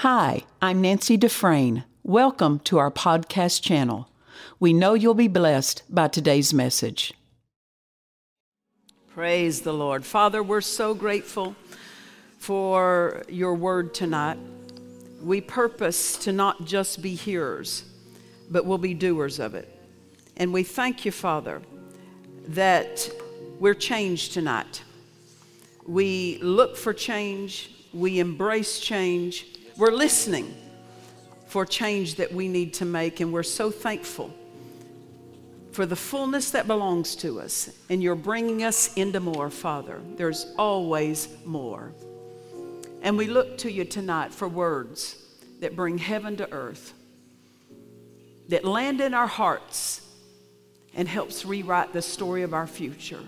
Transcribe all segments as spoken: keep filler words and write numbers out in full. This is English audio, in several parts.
Hi, I'm Nancy Dufresne. Welcome to our podcast channel. We know you'll be blessed by today's message. Praise the Lord. Father, we're so grateful for your word tonight. We purpose to not just be hearers, but we'll be doers of it. And we thank you, Father, that we're changed tonight. We look for change. We embrace change. We're listening for change that we need to make, and we're so thankful for the fullness that belongs to us, and you're bringing us into more, Father. There's always more. And we look to you tonight for words that bring heaven to earth, that land in our hearts and helps rewrite the story of our future.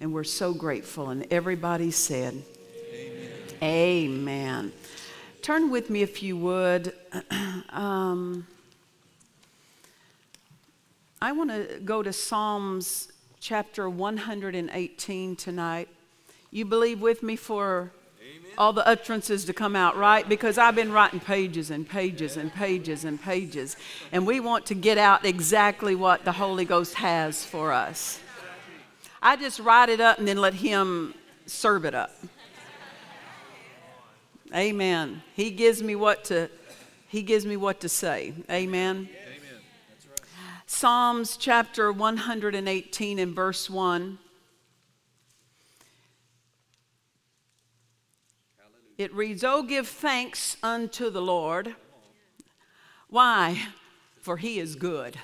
And we're so grateful. And everybody said, amen. Amen. Turn with me, if you would. um, I want to go to Psalms chapter one hundred eighteen tonight. You believe with me for amen. All the utterances to come out, right? Because I've been writing pages and pages and pages and pages. And we want to get out exactly what the Holy Ghost has for us. I just write it up and then let him serve it up. Amen. He gives me what to, he gives me what to say. Amen. Amen. That's right. Psalms chapter one hundred eighteen and verse one. Hallelujah. It reads, "Oh, give thanks unto the Lord. Why? For he is good."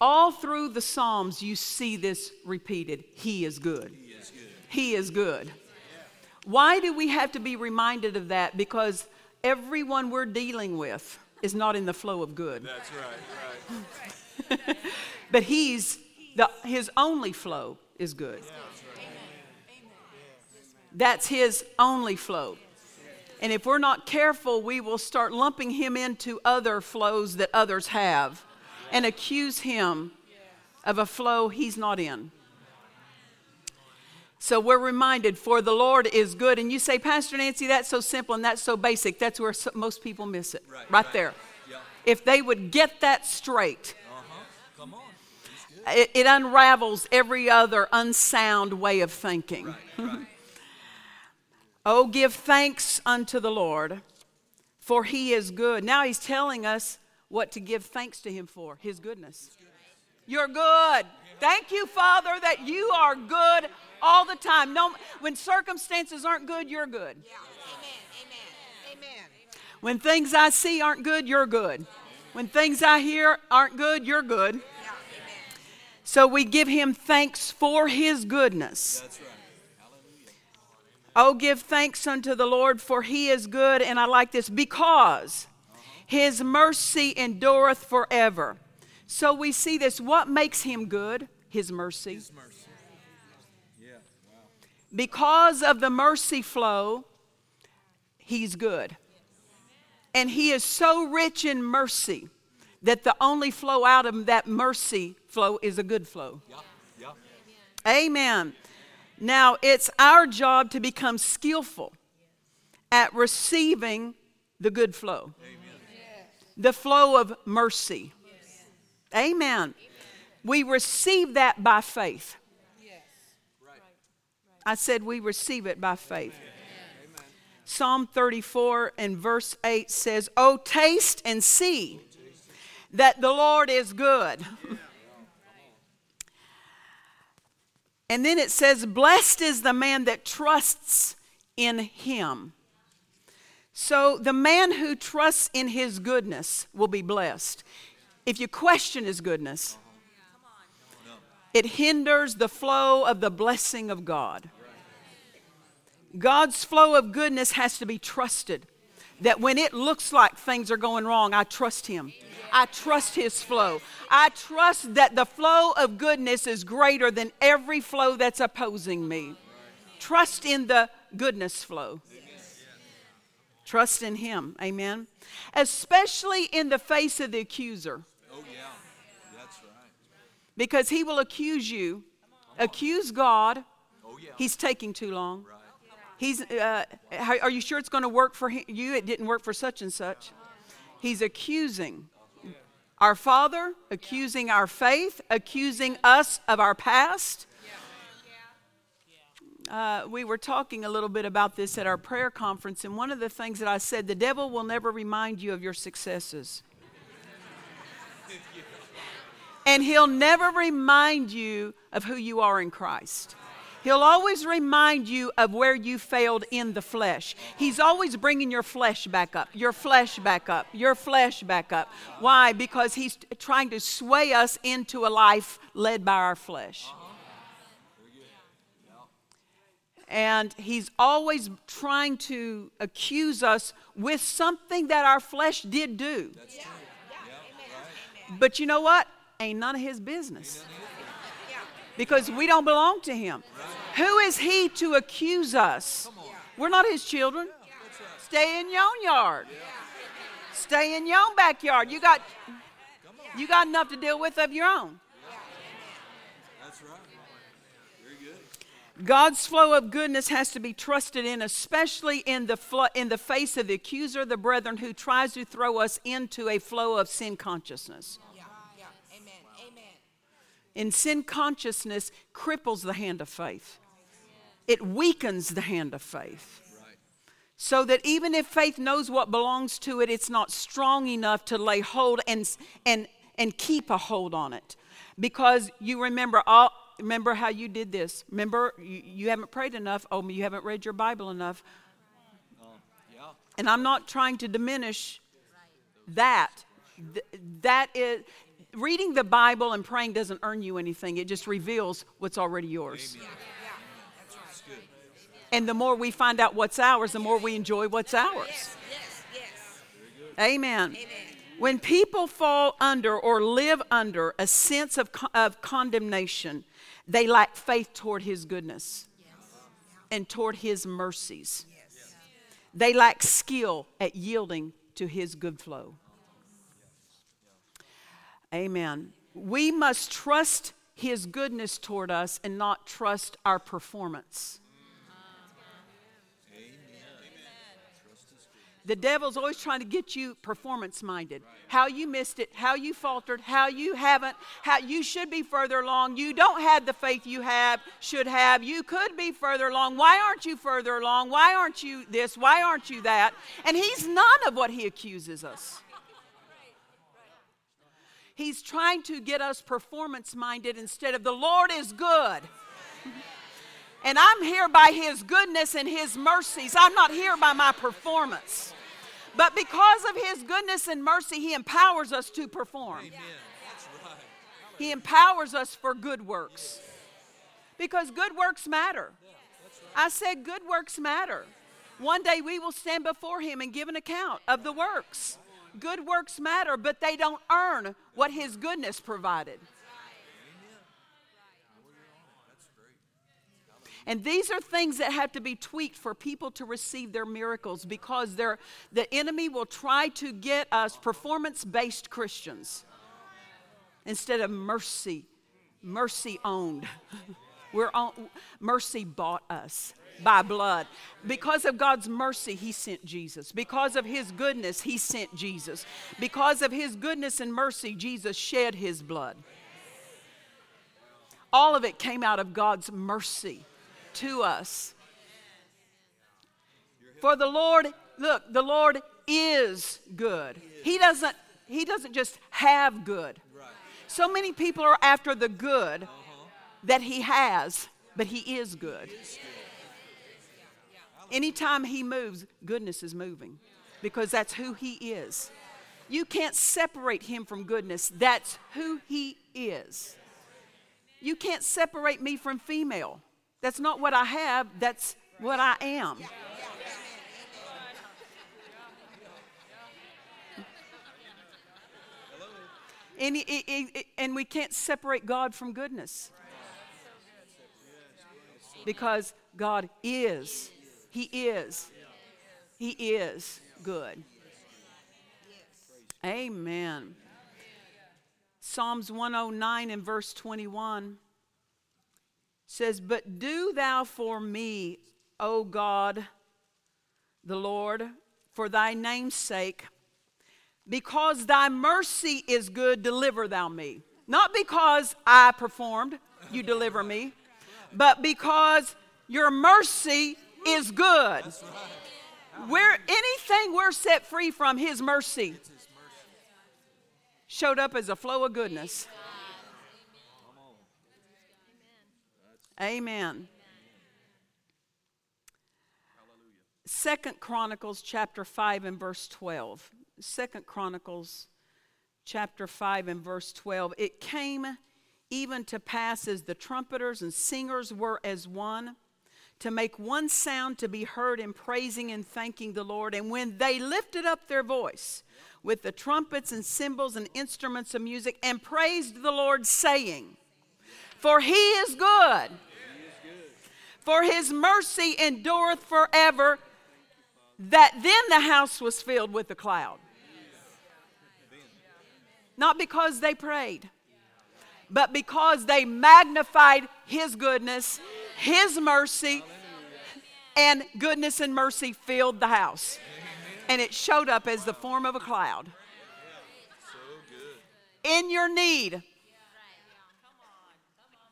All through the Psalms, you see this repeated. He is good. He is good. He is good. Why do we have to be reminded of that? Because everyone we're dealing with is not in the flow of good. That's right. right. But he's, the, his only flow is good. Yeah, that's right. Amen. That's his only flow. And if we're not careful, we will start lumping him into other flows that others have and accuse him of a flow he's not in. So we're reminded, for the Lord is good. And you say, Pastor Nancy, that's so simple and that's so basic. That's where so, most people miss it, right, right, right. there. Yeah. If they would get that straight, uh-huh. Come on. It, it unravels every other unsound way of thinking. Right, right. Oh, give thanks unto the Lord, for he is good. Now he's telling us what to give thanks to him for, his goodness. You're good. Thank you, Father, that you are good all the time. No, when circumstances aren't good, you're good. Yeah. Amen. Amen. Amen. When things I see aren't good, you're good. Amen. When things I hear aren't good, you're good. Yeah. Amen. So we give him thanks for his goodness. That's right. Hallelujah. Oh, give thanks unto the Lord, for he is good. And I like this, because uh-huh. his mercy endureth forever. So we see this. What makes him good? His mercy. His mercy. Yeah. Wow. Because of the mercy flow, he's good. And he is so rich in mercy that the only flow out of that mercy flow is a good flow. Yeah. Yeah. Amen. Amen. Now, it's our job to become skillful at receiving the good flow. Amen. The flow of mercy. Amen. Amen. We receive that by faith. Yes. Right. I said we receive it by faith. Amen. Amen. Psalm thirty-four and verse eight says, "Oh, taste and see that the Lord is good." Yeah. And then it says, "Blessed is the man that trusts in him." So the man who trusts in his goodness will be blessed. If you question his goodness, it hinders the flow of the blessing of God. God's flow of goodness has to be trusted. That when it looks like things are going wrong, I trust him. I trust his flow. I trust that the flow of goodness is greater than every flow that's opposing me. Trust in the goodness flow. Trust in him. Amen. Especially in the face of the accuser. Oh, yeah. That's right. Because he will accuse you. Accuse God. Oh, yeah. He's taking too long. Right. He's, uh, are you sure it's going to work for you? It didn't work for such and such. He's accusing our father, accusing our faith, accusing us of our past. Uh, we were talking a little bit about this at our prayer conference, and one of the things that I said, the devil will never remind you of your successes. And he'll never remind you of who you are in Christ. He'll always remind you of where you failed in the flesh. He's always bringing your flesh back up, your flesh back up, your flesh back up. Why? Because he's trying to sway us into a life led by our flesh. And he's always trying to accuse us with something that our flesh did do. That's true. Yeah. Yeah. But you know what? Ain't none of his business. Because we don't belong to him. Right. Who is he to accuse us? We're not his children. Yeah. Right. Stay in your own yard. Yeah. Stay in your own backyard. You got, you got enough to deal with of your own. Yeah. That's right. Very good. God's flow of goodness has to be trusted in, especially in the fl- in the face of the accuser, the brethren, who tries to throw us into a flow of sin consciousness. And sin consciousness cripples the hand of faith. It weakens the hand of faith. Right. So that even if faith knows what belongs to it, it's not strong enough to lay hold and and and keep a hold on it. Because you remember all remember how you did this. Remember, you, you haven't prayed enough. Oh, you haven't read your Bible enough. Uh, yeah. And I'm not trying to diminish that. Th- that is... Reading the Bible and praying doesn't earn you anything. It just reveals what's already yours. Yeah, yeah, yeah. That's right. And the more we find out what's ours, the more we enjoy what's ours. Yes, yes, yes. Amen. Amen. When people fall under or live under a sense of of condemnation, they lack faith toward his goodness yes. and toward his mercies. Yes. They lack skill at yielding to his good flow. Amen. We must trust his goodness toward us and not trust our performance. Amen. The devil's always trying to get you performance-minded. How you missed it, how you faltered, how you haven't, how you should be further along. You don't have the faith you have, should have. You could be further along. Why aren't you further along? Why aren't you this? Why aren't you that? And he's none of what he accuses us. He's trying to get us performance-minded instead of the Lord is good. And I'm here by his goodness and his mercies. I'm not here by my performance. But because of his goodness and mercy, he empowers us to perform. Amen. That's right. He empowers us for good works. Because good works matter. I said good works matter. One day we will stand before him and give an account of the works. Good works matter, but they don't earn what his goodness provided. And these are things that have to be tweaked for people to receive their miracles, because they're, the enemy will try to get us performance-based Christians instead of mercy, mercy-owned. We're on, mercy bought us by blood. Because of God's mercy, he sent Jesus. Because of his goodness, he sent Jesus. Because of his goodness and mercy, Jesus shed his blood. All of it came out of God's mercy to us. For the Lord, look, the Lord is good. He doesn't, he doesn't just have good. So many people are after the good that he has, but he is good. Anytime he moves, goodness is moving, because that's who he is. You can't separate him from goodness. That's who he is. You can't separate me from female. That's not what I have. That's what I am. And, and we can't separate God from goodness. Because God is, he is, he is good. Amen. Psalms one oh nine and verse twenty-one says, "But do thou for me, O God, the Lord, for thy name's sake, because thy mercy is good, deliver thou me. Not because I performed, you deliver me, but because your mercy is good. That's right. We're, anything we're set free from, his mercy showed up as a flow of goodness. Amen. Second Chronicles chapter five and verse twelve. Second Chronicles chapter five and verse twelve. It came even to pass as the trumpeters and singers were as one, to make one sound to be heard in praising and thanking the Lord. And when they lifted up their voice with the trumpets and cymbals and instruments of music, and praised the Lord, saying, for he is good, for his mercy endureth forever, that then the house was filled with a cloud. Not because they prayed, but because they magnified his goodness, his mercy, and goodness and mercy filled the house. And it showed up as the form of a cloud. In your need,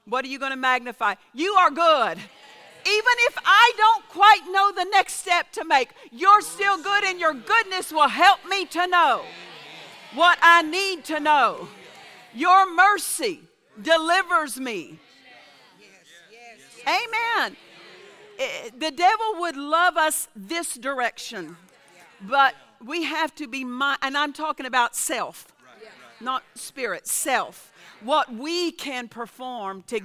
what are you going to magnify? You are good. Even if I don't quite know the next step to make, you're still good, and your goodness will help me to know what I need to know. Your mercy delivers me. Amen. The devil would love us this direction, but we have to be mind, and I'm talking about self, not spirit, self. What we can perform to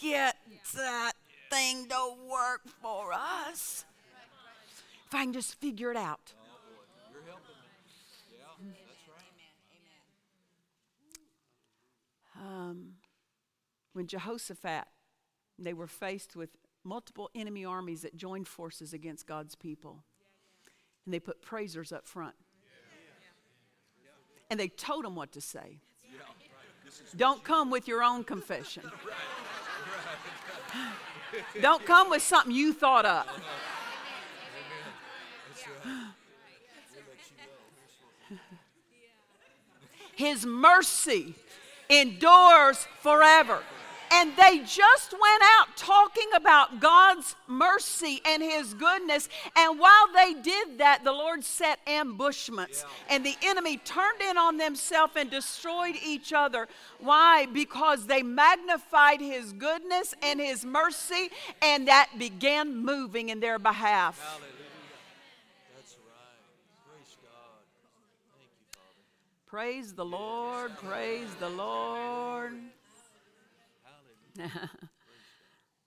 get that thing to work for us. If I can just figure it out. Um, when Jehoshaphat, they were faced with multiple enemy armies that joined forces against God's people. And they put praisers up front. Yeah. And they told them what to say. Yeah. Don't come with your own confession. Don't come with something you thought up. His mercy endures forever. And they just went out talking about God's mercy and his goodness. And while they did that, the Lord set ambushments. Yeah. And the enemy turned in on themselves and destroyed each other. Why? Because they magnified his goodness and his mercy. And that began moving in their behalf. Hallelujah. That's right. Praise God. Thank you, Father. Praise the Lord. Yes. Praise the Lord.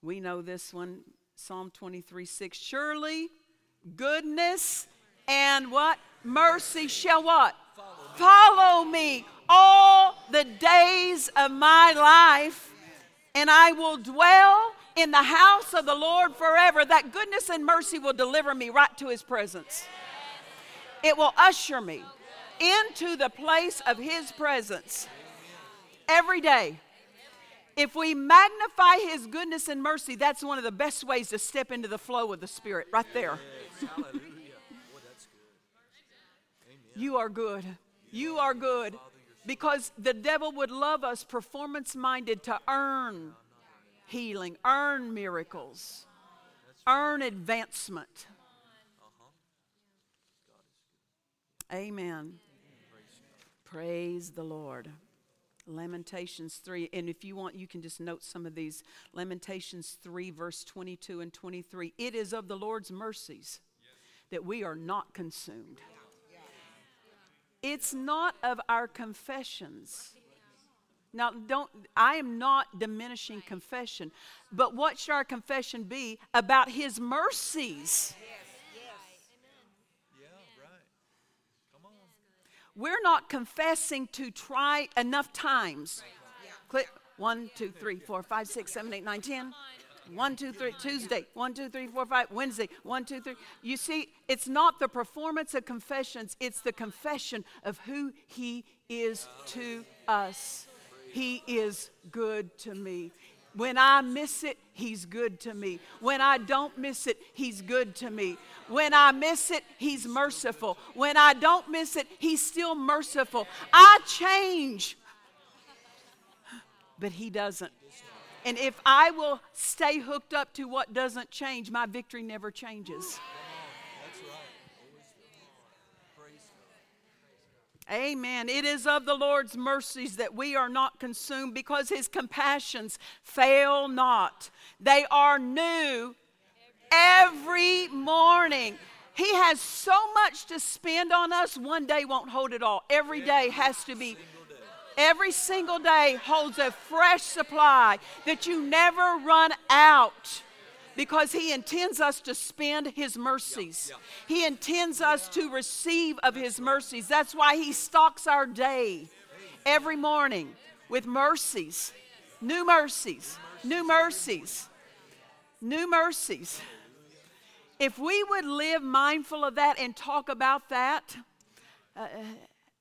We know this one, Psalm twenty-three six. Surely goodness and what? Mercy shall what? Follow me all the days of my life, and I will dwell in the house of the Lord forever. That goodness and mercy will deliver me right to his presence. It will usher me into the place of his presence every day. If we magnify his goodness and mercy, that's one of the best ways to step into the flow of the Spirit, right there. Yes. Hallelujah. Boy, that's good. Amen. You are good. You are good. Because the devil would love us performance-minded to earn healing, earn miracles, earn advancement. Amen. Praise the Lord. Lamentations three, and if you want, you can just note some of these. Lamentations three, verse twenty-two and twenty-three. It is of the Lord's mercies that we are not consumed. It's not of our confessions. Now, don't, I am not diminishing confession, but what should our confession be about his mercies? We're not confessing to try enough times. Click. One, two, three, four, five, six, seven, eight, nine, ten. One, two, three, Tuesday. One, two, three, four, five, Wednesday. One, two, three. You see, it's not the performance of confessions. It's the confession of who he is to us. He is good to me. When I miss it, He's good to me. When I don't miss it, He's good to me. When I miss it, He's merciful. When I don't miss it, He's still merciful. I change, but He doesn't. And if I will stay hooked up to what doesn't change, my victory never changes. Amen. It is of the Lord's mercies that we are not consumed, because His compassions fail not. They are new every morning. He has so much to spend on us. One day won't hold it all. Every day has to be, every single day holds a fresh supply that you never run out. Because He intends us to spend His mercies. He intends us to receive of His mercies. That's why He stocks our day every morning with mercies. New mercies. New mercies. New mercies. If we would live mindful of that and talk about that, uh,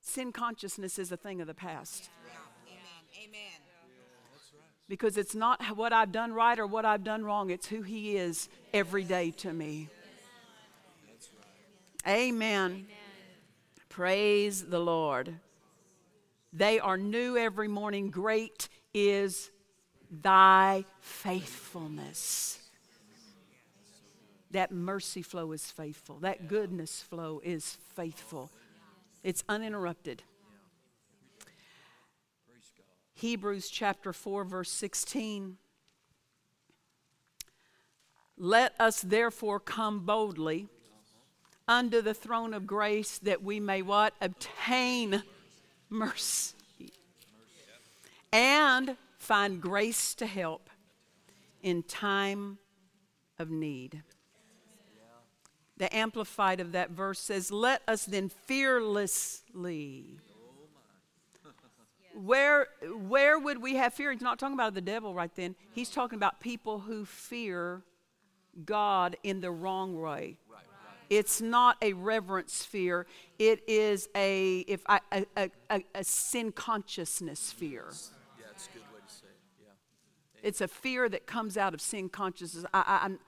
sin consciousness is a thing of the past. Because it's not what I've done right or what I've done wrong. It's who He is every day to me. Amen. Amen. Praise the Lord. They are new every morning. Great is Thy faithfulness. That mercy flow is faithful. That goodness flow is faithful. It's uninterrupted. Hebrews chapter four, verse sixteen. Let us therefore come boldly under the throne of grace, that we may what? Obtain mercy and find grace to help in time of need. The amplified of that verse says, let us then fearlessly. Where where would we have fear? He's not talking about the devil right then. He's talking about people who fear God in the wrong way. Right. Right. It's not a reverence fear. It is a if I a, a, a, a sin consciousness fear. Yeah, that's a good way to say it. Yeah. Amen. It's a fear that comes out of sin consciousness. I I, I'm,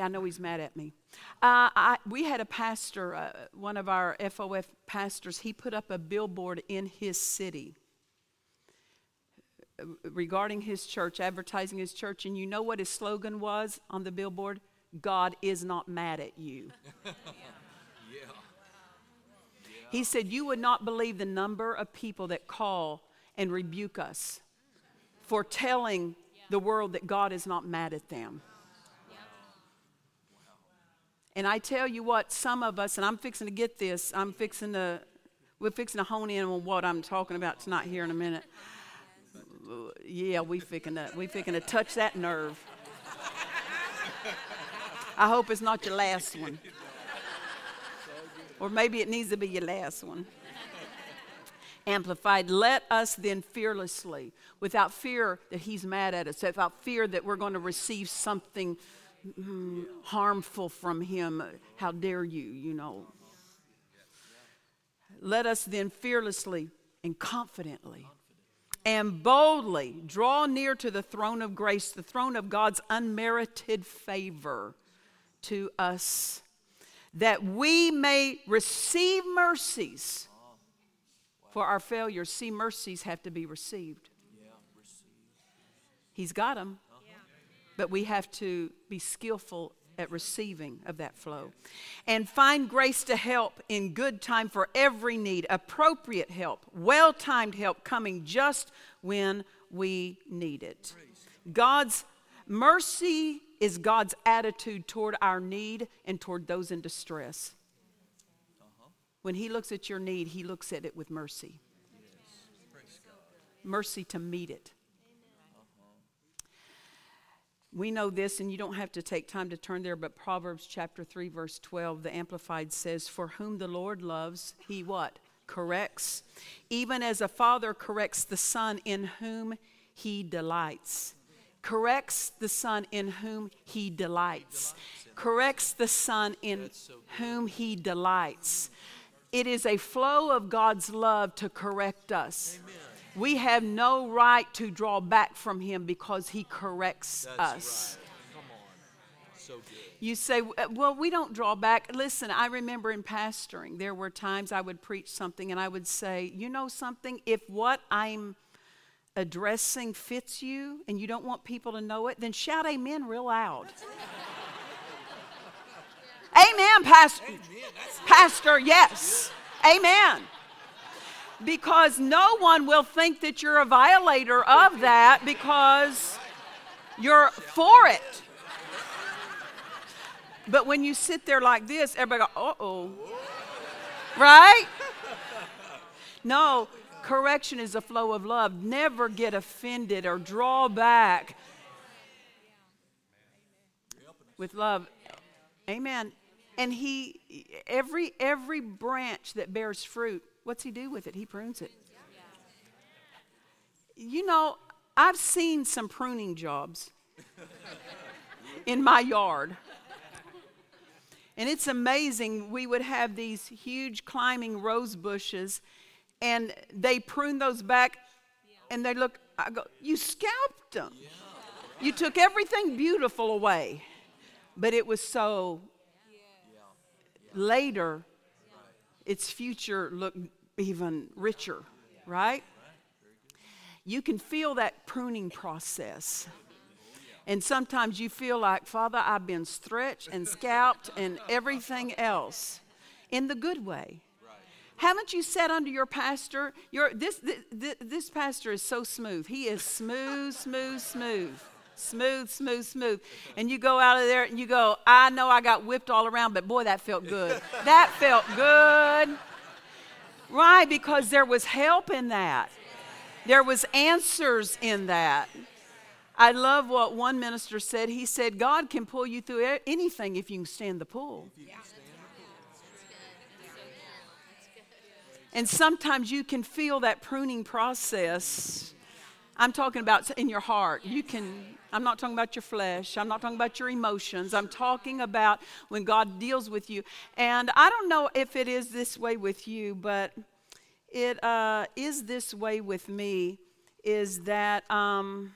I know he's mad at me. Uh, I we had a pastor, uh, one of our F O F pastors. He put up a billboard in his city regarding his church, advertising his church, and you know what his slogan was on the billboard? God is not mad at you. Yeah. Yeah. He said, you would not believe the number of people that call and rebuke us for telling the world that God is not mad at them. Wow. Wow. And I tell you what, some of us, and I'm fixing to get this, I'm fixing to, we're fixing to hone in on what I'm talking about tonight here in a minute. Yeah, we fickin' to, we fickin' to touch that nerve. I hope it's not your last one. Or maybe it needs to be your last one. Amplified, let us then fearlessly, without fear that He's mad at us, without fear that we're going to receive something mm, harmful from Him. How dare you, you know. Let us then fearlessly and confidently and boldly draw near to the throne of grace, the throne of God's unmerited favor to us, that we may receive mercies. For our failures, see, mercies have to be received. He's got them, but we have to be skillful at receiving of that flow. And find grace to help in good time for every need, appropriate help, well-timed help coming just when we need it. God's mercy is God's attitude toward our need and toward those in distress. When He looks at your need, He looks at it with mercy. Mercy to meet it. We know this, and you don't have to take time to turn there, but Proverbs chapter three, verse twelve, the Amplified says, for whom the Lord loves, He what? Corrects. Even as a father corrects the son in whom he delights. Corrects the son in whom he delights. Corrects the son in whom he delights. It is a flow of God's love to correct us. Amen. We have no right to draw back from Him because He corrects That's us. Right. so good. You say, well, we don't draw back. Listen, I remember in pastoring, there were times I would preach something and I would say, you know something, if what I'm addressing fits you and you don't want people to know it, then shout amen real loud. Amen, Pastor. Amen. Pastor, yes. Amen. Because no one will think that you're a violator of that because you're for it. But when you sit there like this, everybody go, uh-oh. Right? No, correction is a flow of love. Never get offended or draw back with love. Amen. And he, every every branch that bears fruit, what's he do with it? He prunes it. You know, I've seen some pruning jobs in my yard. And it's amazing. We would have these huge climbing rose bushes, and they prune those back, and they look, I go, you scalped them. You took everything beautiful away. But it was so later, its future looked even richer, right? You can feel that pruning process. And sometimes you feel like, Father, I've been stretched and scalped and everything else in the good way. Haven't you said under your pastor, your this this, this pastor is so smooth. He is smooth, smooth, smooth. Smooth, smooth, smooth. And you go out of there and you go, I know I got whipped all around, but boy, that felt good. That felt good. Right, because there was help in that. There was answers in that. I love what one minister said. He said, God can pull you through anything if you can stand the pull. Yeah. And sometimes you can feel that pruning process. I'm talking about in your heart. You can... I'm not talking about your flesh. I'm not talking about your emotions. I'm talking about when God deals with you. And I don't know if it is this way with you, but it uh, is this way with me, is that um,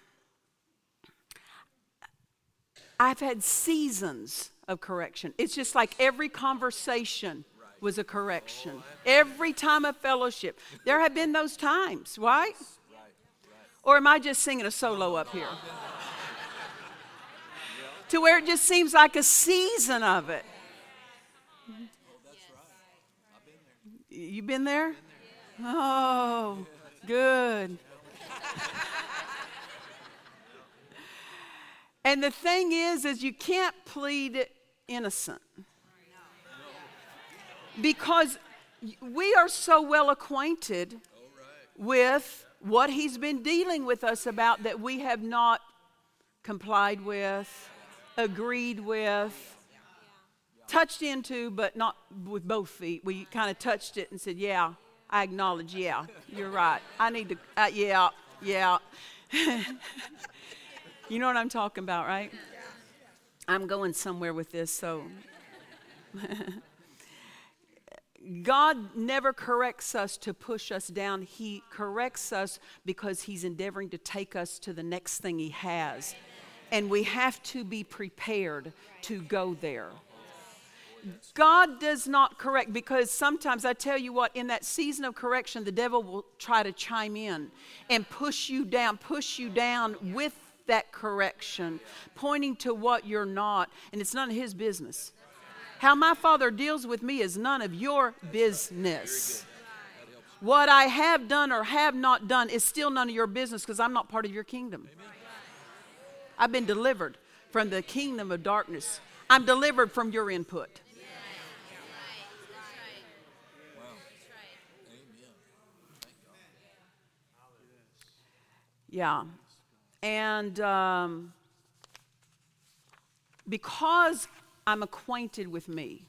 I've had seasons of correction. It's just like every conversation was a correction. Every time of fellowship. There have been those times, right? Or am I just singing a solo up here? To where it just seems like a season of it. Oh, that's right. I've been there. You been there? Oh, good. And the thing is, is you can't plead innocent. Because we are so well acquainted with what he's been dealing with us about that we have not complied with, agreed with, touched into, but not with both feet. We kind of touched it and said, yeah, I acknowledge, yeah, you're right. I need to, uh, yeah, yeah. You know what I'm talking about, right? I'm going somewhere with this, so. God never corrects us to push us down. He corrects us because he's endeavoring to take us to the next thing he has. And we have to be prepared to go there. God does not correct, because sometimes, I tell you what, in that season of correction, the devil will try to chime in and push you down, push you down with that correction, pointing to what you're not. And it's none of his business. How my Father deals with me is none of your business. What I have done or have not done is still none of your business, because I'm not part of your kingdom. I've been delivered from the kingdom of darkness. I'm delivered from your input. Yeah. And um, because... I'm acquainted with me.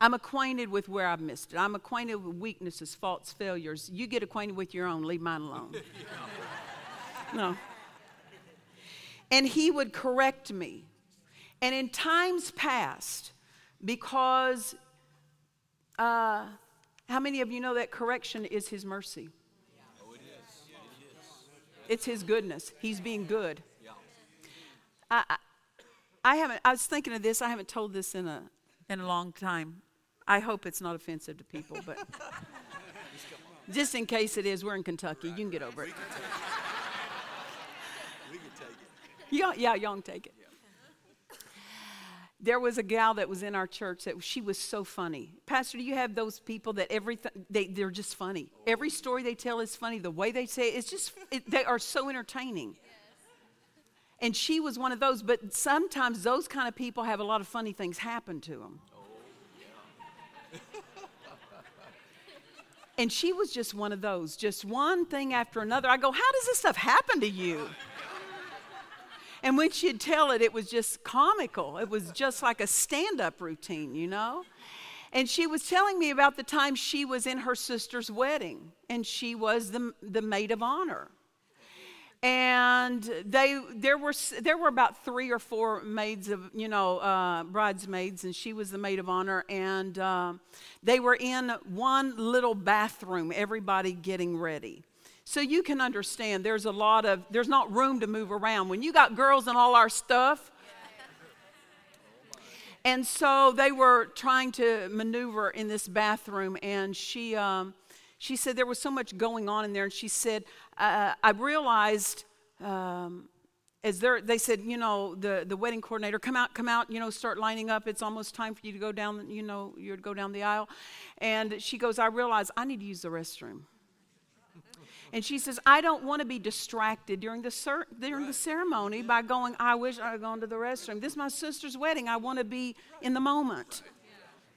I'm acquainted with where I've missed it. I'm acquainted with weaknesses, faults, failures. You get acquainted with your own. Leave mine alone. No. And he would correct me. And in times past, because uh, how many of you know that correction is his mercy? Oh, it is. It is. It's his goodness. He's being good. I, I I haven't, I was thinking of this. I haven't told this in a in a long time. I hope it's not offensive to people, but just in case it is, we're in Kentucky. Right, you can get over right. it. We can take it. We can take it. Yeah, y'all can take it. Yeah. There was a gal that was in our church that she was so funny. Pastor, do you have those people that everything they they're just funny? Oh. Every story they tell is funny. The way they say it, it's just it, they are so entertaining. Yeah. And she was one of those, but sometimes those kind of people have a lot of funny things happen to them. Oh, yeah. And she was just one of those, just one thing after another. I go, how does this stuff happen to you? And when she'd tell it, it was just comical. It was just like a stand-up routine, you know? And she was telling me about the time she was in her sister's wedding, and she was the, the maid of honor. And they, there were there were about three or four maids of, you know, uh, bridesmaids, and she was the maid of honor. And uh, they were in one little bathroom, everybody getting ready. So you can understand there's a lot of, there's not room to move around. When you got girls and all our stuff. And so they were trying to maneuver in this bathroom, and she... Um, She said there was so much going on in there, and she said, uh, I realized, um, as they said, you know, the, the wedding coordinator, come out, come out, you know, start lining up. It's almost time for you to go down, you know, you would go down the aisle. And she goes, I realized I need to use the restroom. And she says, I don't want to be distracted during the cer- during right. the ceremony by going, I wish I had gone to the restroom. This is my sister's wedding. I want to be in the moment. Right.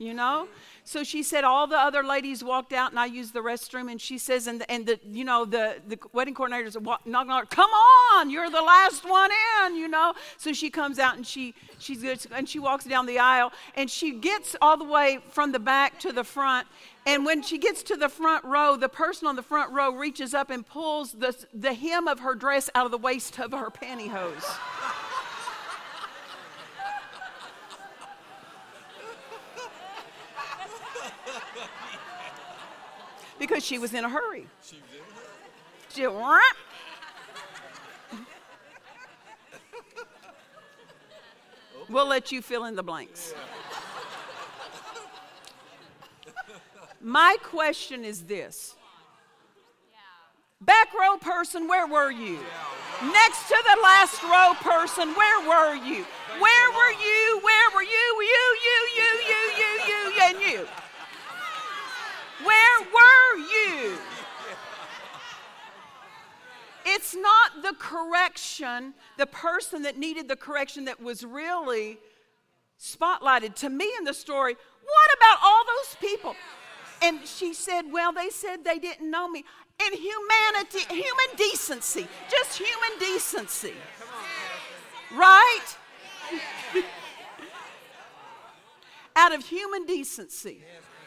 You know, so she said all the other ladies walked out, and I used the restroom. And she says, and the, and the you know the, the wedding coordinator said, knock knock, come on, you're the last one in, you know. So she comes out and she she's good, and she walks down the aisle, and she gets all the way from the back to the front. And when she gets to the front row, the person on the front row reaches up and pulls the the hem of her dress out of the waist of her pantyhose. Because she was in a hurry. She was in a hurry. We'll let you fill in the blanks. Yeah. My question is this. Back row person, where were you? Next to the last row person, where were you? Where were you? Where were you? You, you, you, you, you, you, you, and you. Where were you? It's not the correction, the person that needed the correction that was really spotlighted. To me in the story, what about all those people? And she said, well, they said they didn't know me. And humanity, human decency, just human decency. Right? Out of human decency.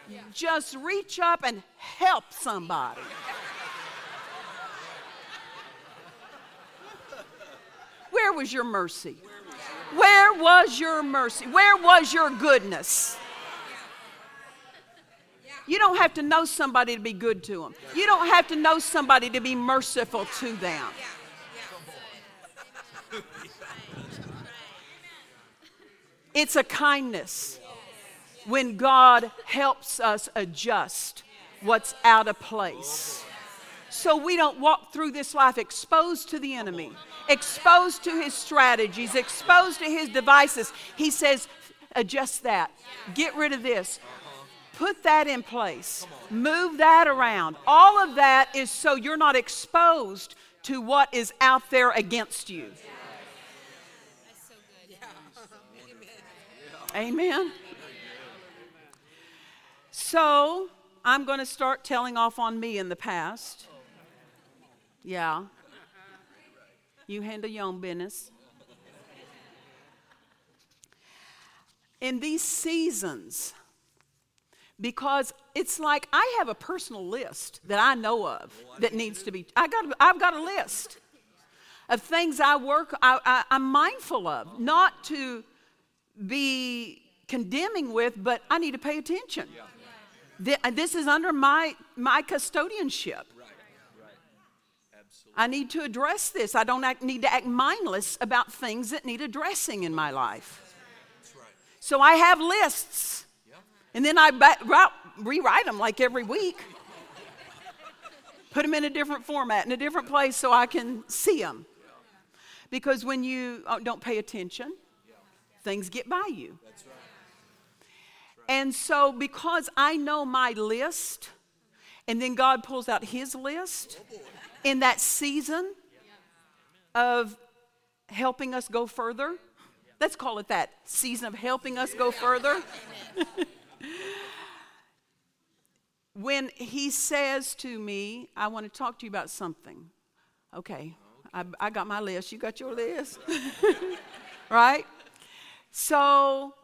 Yeah. Just reach up and help somebody. Where was your mercy? Where was your mercy? Where was your goodness? You don't have to know somebody to be good to them. You don't have to know somebody to be merciful to them. It's a kindness. When God helps us adjust what's out of place. So we don't walk through this life exposed to the enemy, exposed to his strategies, exposed to his devices. He says, adjust that. Get rid of this. Put that in place. Move that around. All of that is so you're not exposed to what is out there against you. That's so good. Amen. So, I'm going to start telling off on me in the past. Yeah. You handle your own business. In these seasons, because it's like I have a personal list that I know of that needs to be, I got, I've got a list of things I work, I, I, I'm mindful of, not to be condemning with, but I need to pay attention. Yeah. This is under my my custodianship. Right, right. Absolutely. I need to address this. I don't act, need to act mindless about things that need addressing in my life. That's right. So I have lists. Yep. And then I back, right, rewrite them like every week. Put them in a different format, in a different place so I can see them. Yeah. Because when you don't pay attention, yeah. things get by you. That's right. That's right. And so because I know my list, and then God pulls out his list in that season of helping us go further. Let's call it that, season of helping us go further. When he says to me, I want to talk to you about something. Okay, I, I got my list. You got your list? Right? So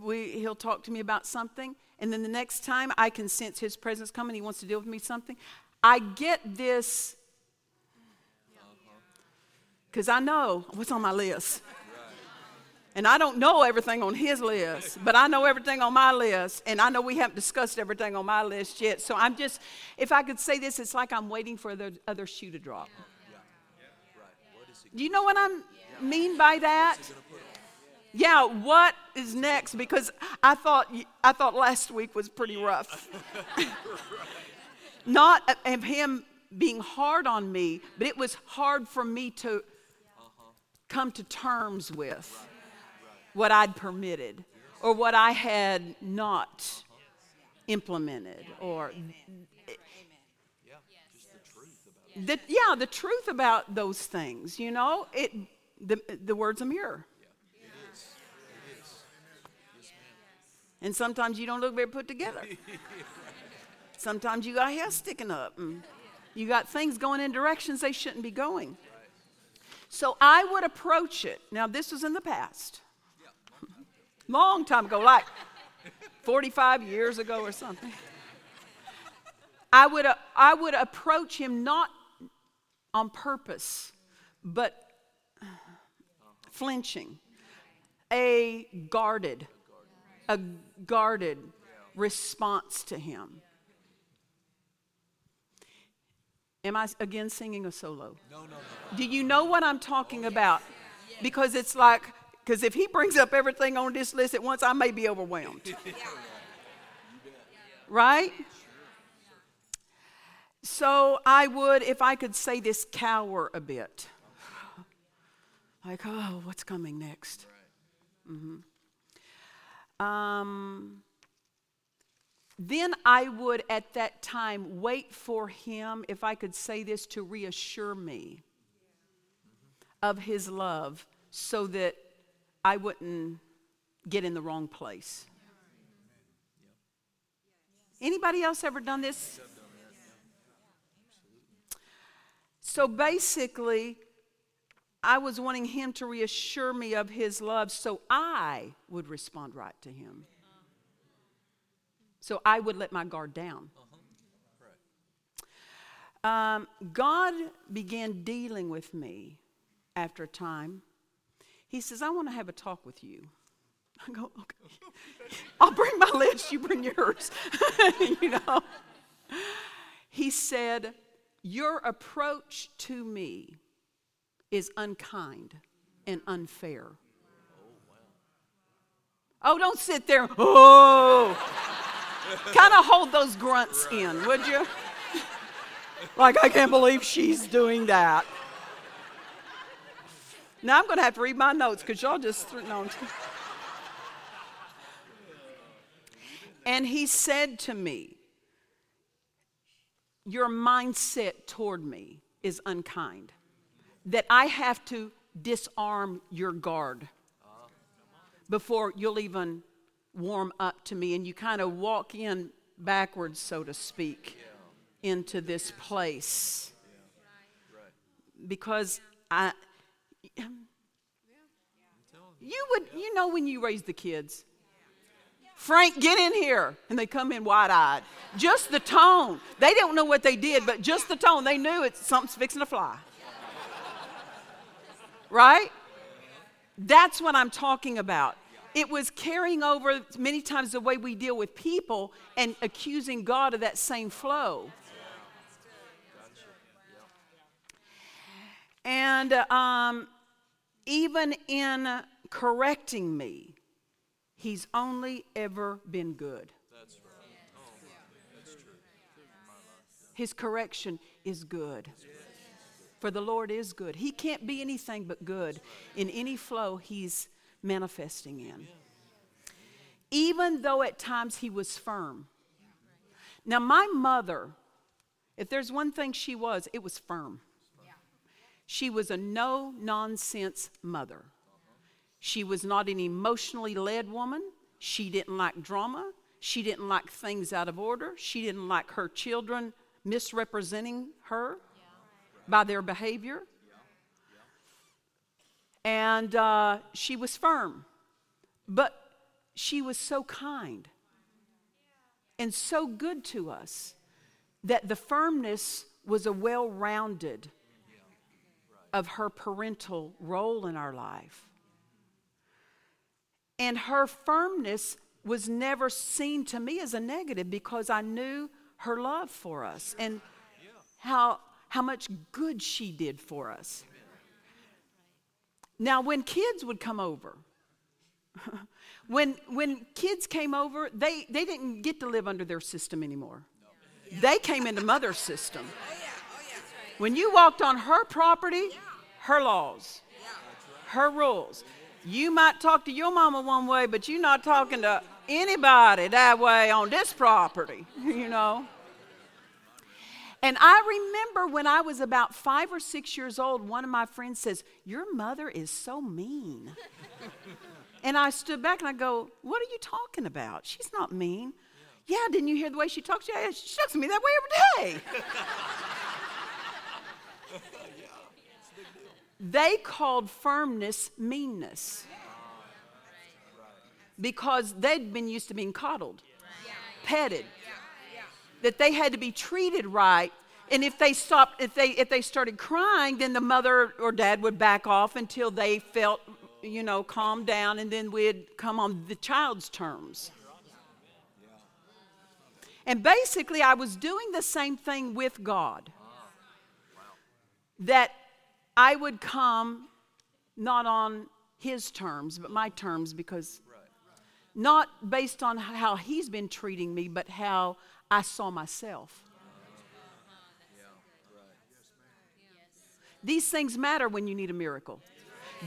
we, he'll talk to me about something. And then the next time I can sense his presence coming, he wants to deal with me something. I get this, because I know what's on my list. Right. And I don't know everything on his list, but I know everything on my list. And I know we haven't discussed everything on my list yet. So I'm just, if I could say this, it's like I'm waiting for the other shoe to drop. Yeah. Yeah. Right. Do you know what I yeah. mean by that? Yeah, what is next? Because I thought I thought last week was pretty rough. Not of him being hard on me, but it was hard for me to come to terms with what I'd permitted or what I had not implemented. Or the, yeah, the truth about those things, you know, it the the word's a mirror. And sometimes you don't look very put together. Sometimes you got hair sticking up. And you got things going in directions they shouldn't be going. So I would approach it. Now, this was in the past. Long time ago, like forty-five years ago or something. I would, uh, I would approach him not on purpose, but flinching. A guarded A guarded response to him. Am I again singing a solo? No, no, no. Do you know what I'm talking about? Because it's like, because if he brings up everything on this list at once, I may be overwhelmed. Right? So I would, if I could say this, cower a bit. Like, oh, what's coming next? Mm-hmm. Um, then I would at that time wait for him, if I could say this, to reassure me of his love so that I wouldn't get in the wrong place. Anybody else ever done this? So basically, I was wanting him to reassure me of his love so I would respond right to him. So I would let my guard down. Um, God began dealing with me after a time. He says, I want to have a talk with you. I go, okay. I'll bring my list, you bring yours. You know. He said, your approach to me is unkind and unfair. Oh, wow. Oh, don't sit there. Oh, kind of hold those grunts right in, would you? Like, I can't believe she's doing that. Now I'm going to have to read my notes because y'all just threw no. And he said to me, your mindset toward me is unkind. That I have to disarm your guard before you'll even warm up to me. And you kind of walk in backwards, so to speak, into this place. Because I, you would, you know when you raise the kids, Frank, get in here. And they come in wide-eyed. Just the tone. They don't know what they did, but just the tone. They knew it's something's fixing to fly. Right? That's what I'm talking about. It was carrying over many times the way we deal with people and accusing God of that same flow. And um, even in correcting me, he's only ever been good. That's right. Oh, that's true. His correction is good. For the Lord is good. He can't be anything but good in any flow he's manifesting in. Even though at times he was firm. Now, my mother, if there's one thing she was, it was firm. She was a no-nonsense mother. She was not an emotionally led woman. She didn't like drama. She didn't like things out of order. She didn't like her children misrepresenting her by their behavior. And uh, she was firm. But she was so kind and so good to us that the firmness was a well-rounded of her parental role in our life. And her firmness was never seen to me as a negative because I knew her love for us and how how much good she did for us. Now, when kids would come over, when when kids came over, they, they didn't get to live under their system anymore. No. They came into mother's system. When you walked on her property, her laws, her rules. You might talk to your mama one way, but you're not talking to anybody that way on this property, you know. And I remember when I was about five or six years old, one of my friends says, "Your mother is so mean." And I stood back and I go, "What are you talking about? She's not mean." Yeah, yeah didn't you hear the way she talks? Yeah, she talks to me that way every day. They called firmness meanness because they'd been used to being coddled, petted, that they had to be treated right. And if they stopped, if they if they started crying, then the mother or dad would back off until they felt, you know, calmed down, and then we'd come on the child's terms. And basically, I was doing the same thing with God. That I would come not on his terms, but my terms, because not based on how he's been treating me, but how I saw myself. These things matter when you need a miracle.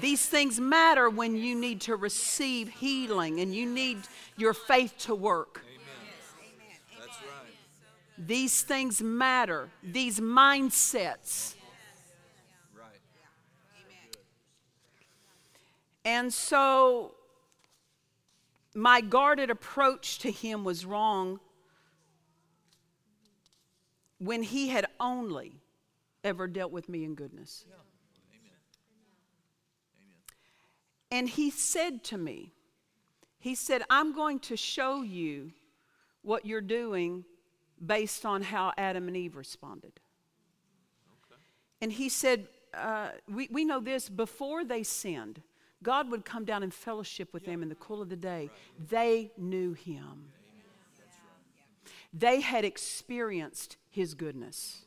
These things matter when you need to receive healing and you need your faith to work. That's right. These things matter. These mindsets. And so my guarded approach to him was wrong when he had only ever dealt with me in goodness. Yeah. Amen. Amen. And he said to me, he said, "I'm going to show you what you're doing based on how Adam and Eve responded." Okay. And he said, uh, we, we know this, before they sinned, God would come down and fellowship with them in the cool of the day. They knew him. They had experienced his goodness.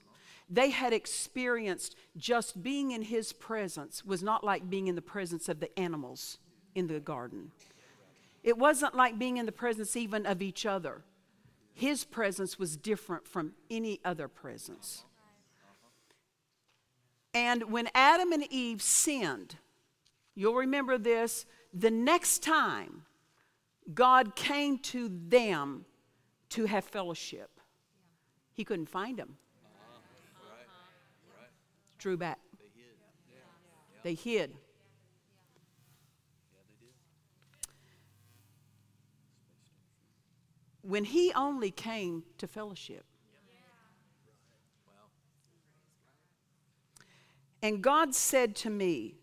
They had experienced just being in his presence was not like being in the presence of the animals in the garden. It wasn't like being in the presence even of each other. His presence was different from any other presence. And when Adam and Eve sinned, you'll remember this, the next time God came to them to have fellowship, he couldn't find them. Uh-huh. Right. Right. Drew back. They hid. Yeah. Yeah. They hid. Yeah, they did. When he only came to fellowship. Yeah. Wow. And God said to me,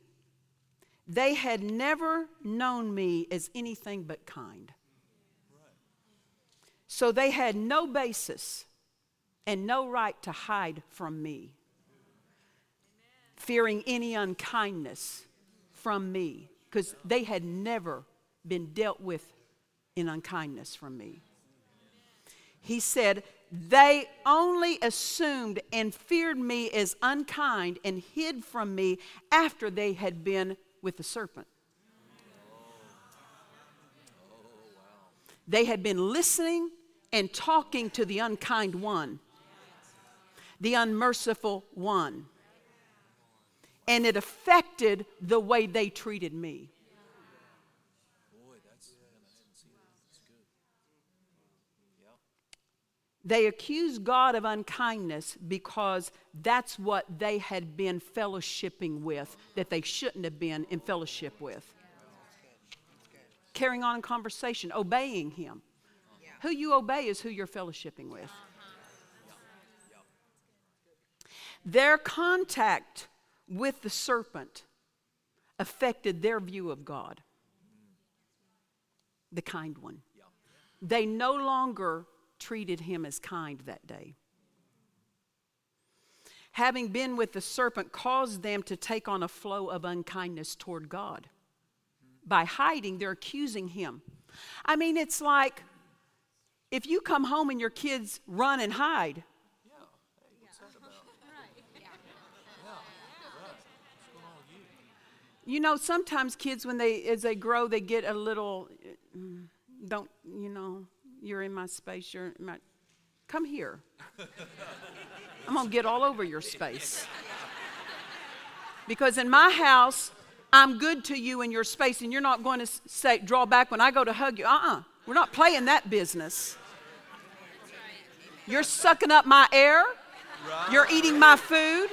"They had never known me as anything but kind." So they had no basis and no right to hide from me, fearing any unkindness from me, because they had never been dealt with in unkindness from me. He said, They only assumed and feared me as unkind and hid from me after they had been with the serpent. They had been listening and talking to the unkind one, the unmerciful one. And it affected the way they treated me. They accused God of unkindness because that's what they had been fellowshipping with that they shouldn't have been in fellowship with. Carrying on in conversation, obeying him. Yeah. Who you obey is who you're fellowshipping with. Uh-huh. Their contact with the serpent affected their view of God, the kind one. They no longer treated him as kind that day. Having been with the serpent caused them to take on a flow of unkindness toward God. By hiding, they're accusing him. I mean, it's like if you come home and your kids run and hide. Yeah. Hey, what's that about? Yeah. Yeah. What's going on with you? You know, sometimes kids, when they as they grow, they get a little, don't, you know, you're in my space, you're in my, come here. I'm going to get all over your space. Because in my house, I'm good to you in your space, and you're not going to say, draw back when I go to hug you. Uh-uh. We're not playing that business. You're sucking up my air. You're eating my food.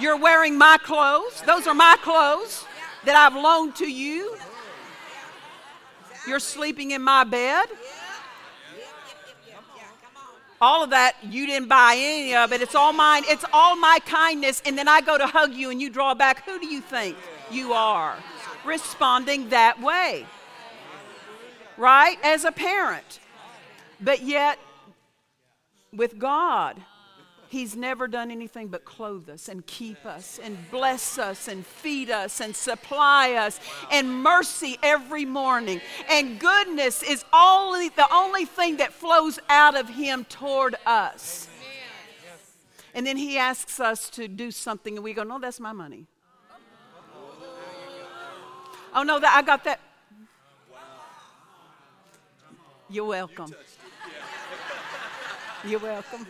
You're wearing my clothes. Those are my clothes that I've loaned to you. You're sleeping in my bed. All of that, you didn't buy any of it. It's all mine. It's all my kindness. And then I go to hug you, and you draw back. Who do you think you are? Responding that way, right? As a parent. But yet, with God, he's never done anything but clothe us and keep us and bless us and feed us and supply us and mercy every morning. And goodness is only the only thing that flows out of him toward us. And then he asks us to do something and we go, no, that's my money. Oh, no, that I got that. You're welcome. You're welcome.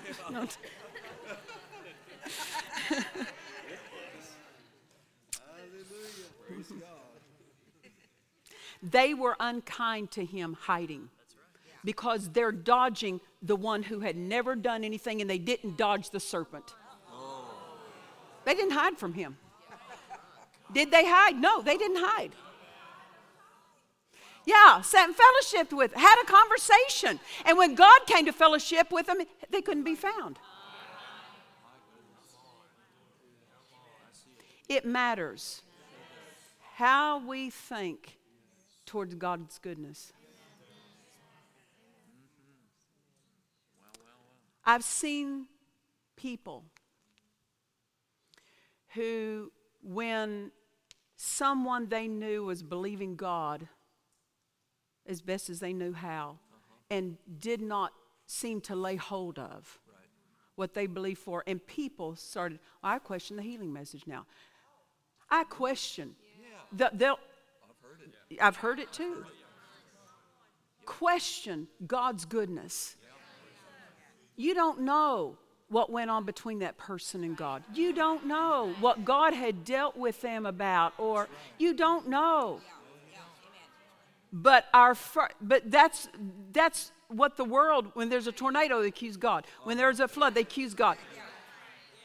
They were unkind to him, hiding, because they're dodging the one who had never done anything, and they didn't dodge the serpent. They didn't hide from him. Did they hide? No, they didn't hide. Yeah, sat and fellowshiped with, had a conversation, and when God came to fellowship with them, they couldn't be found. It matters how we think towards God's goodness. I've seen people who, when someone they knew was believing God as best as they knew how and did not seem to lay hold of what they believed for, and people started, well, I question the healing message now. I question. Yeah. The, they'll, I've heard it. Yeah. I've heard it too. Question God's goodness. Yeah. You don't know what went on between that person and God. You don't know what God had dealt with them about, or you don't know. But our, but that's that's what the world. When there's a tornado, they accuse God. When there's a flood, they accuse God.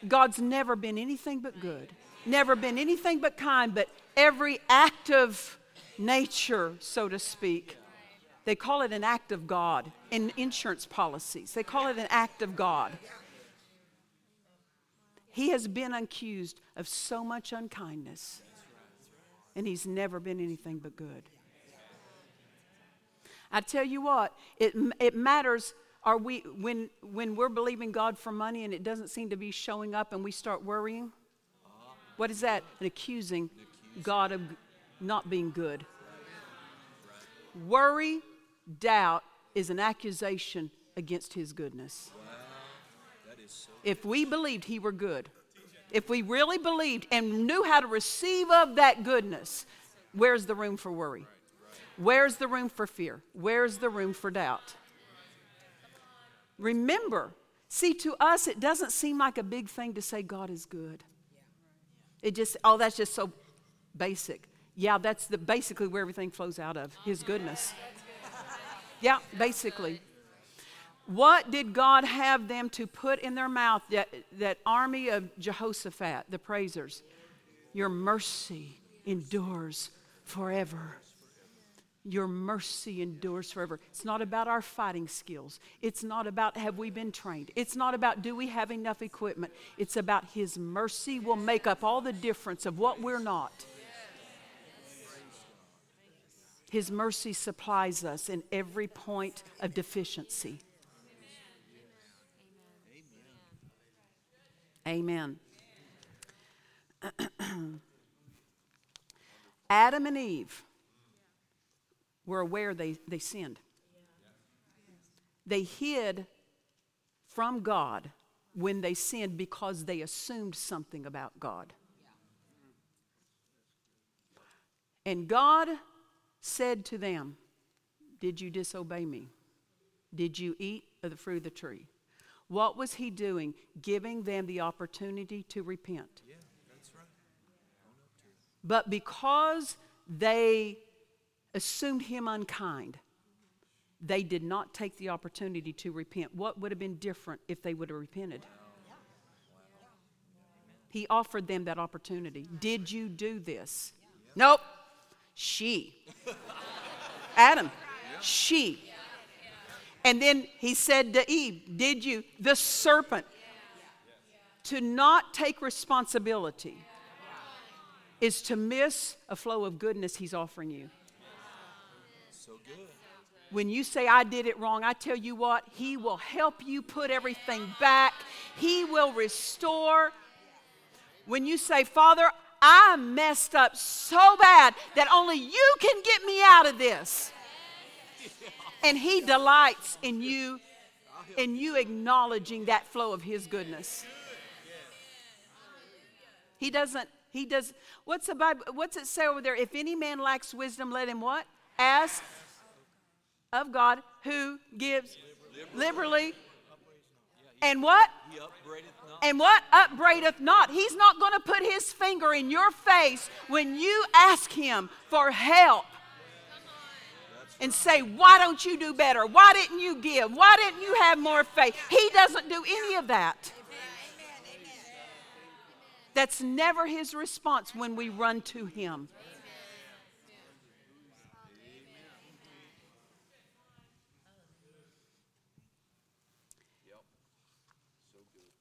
God's never been anything but good. Never been anything but kind, but every act of nature, so to speak, they call it an act of God in insurance policies. They call it an act of God. He has been accused of so much unkindness, and he's never been anything but good. I tell you what, it it matters. Are we when when we're believing God for money and it doesn't seem to be showing up, and we start worrying? What is that? An accusing God of not being good. Worry, doubt is an accusation against his goodness. Wow. If we believed he were good, if we really believed and knew how to receive of that goodness, where's the room for worry? Where's the room for fear? Where's the room for doubt? Remember, see, to us, it doesn't seem like a big thing to say God is good. It just, oh, that's just so basic. Yeah, that's the basically where everything flows out of, his goodness. Yeah, basically. What did God have them to put in their mouth, that, that army of Jehoshaphat, the praisers? Your mercy endures forever. Your mercy endures forever. It's not about our fighting skills. It's not about have we been trained. It's not about do we have enough equipment. It's about his mercy will make up all the difference of what we're not. His mercy supplies us in every point of deficiency. Amen. Adam and Eve were aware they, they sinned. They hid from God when they sinned because they assumed something about God. And God said to them, did you disobey me? Did you eat of the fruit of the tree? What was he doing? Giving them the opportunity to repent. Yeah, that's right. But because they assumed him unkind, they did not take the opportunity to repent. What would have been different if they would have repented? Wow. Wow. He offered them that opportunity. Did you do this? Yeah. Nope. She. Adam. Yeah. She. Yeah. And then he said to Eve, did you? The serpent. Yeah. Yeah. To not take responsibility yeah. is to miss a flow of goodness he's offering you. So good. When you say, I did it wrong, I tell you what, he will help you put everything back. He will restore. When you say, Father, I messed up so bad that only you can get me out of this. And he delights in you, in you acknowledging that flow of his goodness. He doesn't, he does, what's the Bible, what's it say over there? If any man lacks wisdom, let him what? Ask of God, who gives liberally, and what? And what? Upbraideth not. He's not going to put his finger in your face when you ask him for help and say, why don't you do better? Why didn't you give? Why didn't you have more faith? He doesn't do any of that. That's never his response when we run to him.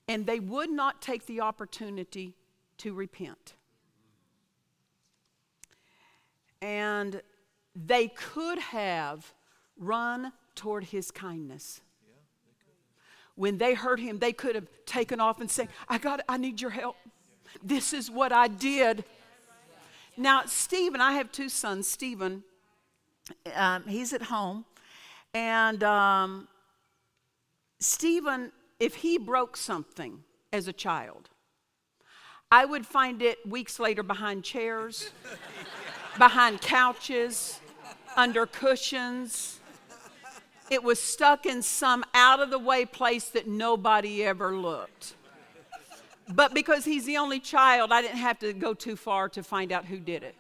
And they would not take the opportunity to repent. And they could have run toward his kindness. When they heard him, they could have taken off and said, I got it. I need your help. This is what I did. Now, Stephen, I have two sons. Stephen, um, he's at home. And um, Stephen... if he broke something as a child, I would find it weeks later behind chairs, behind couches, under cushions. It was stuck in some out-of-the-way place that nobody ever looked. But because he's the only child, I didn't have to go too far to find out who did it.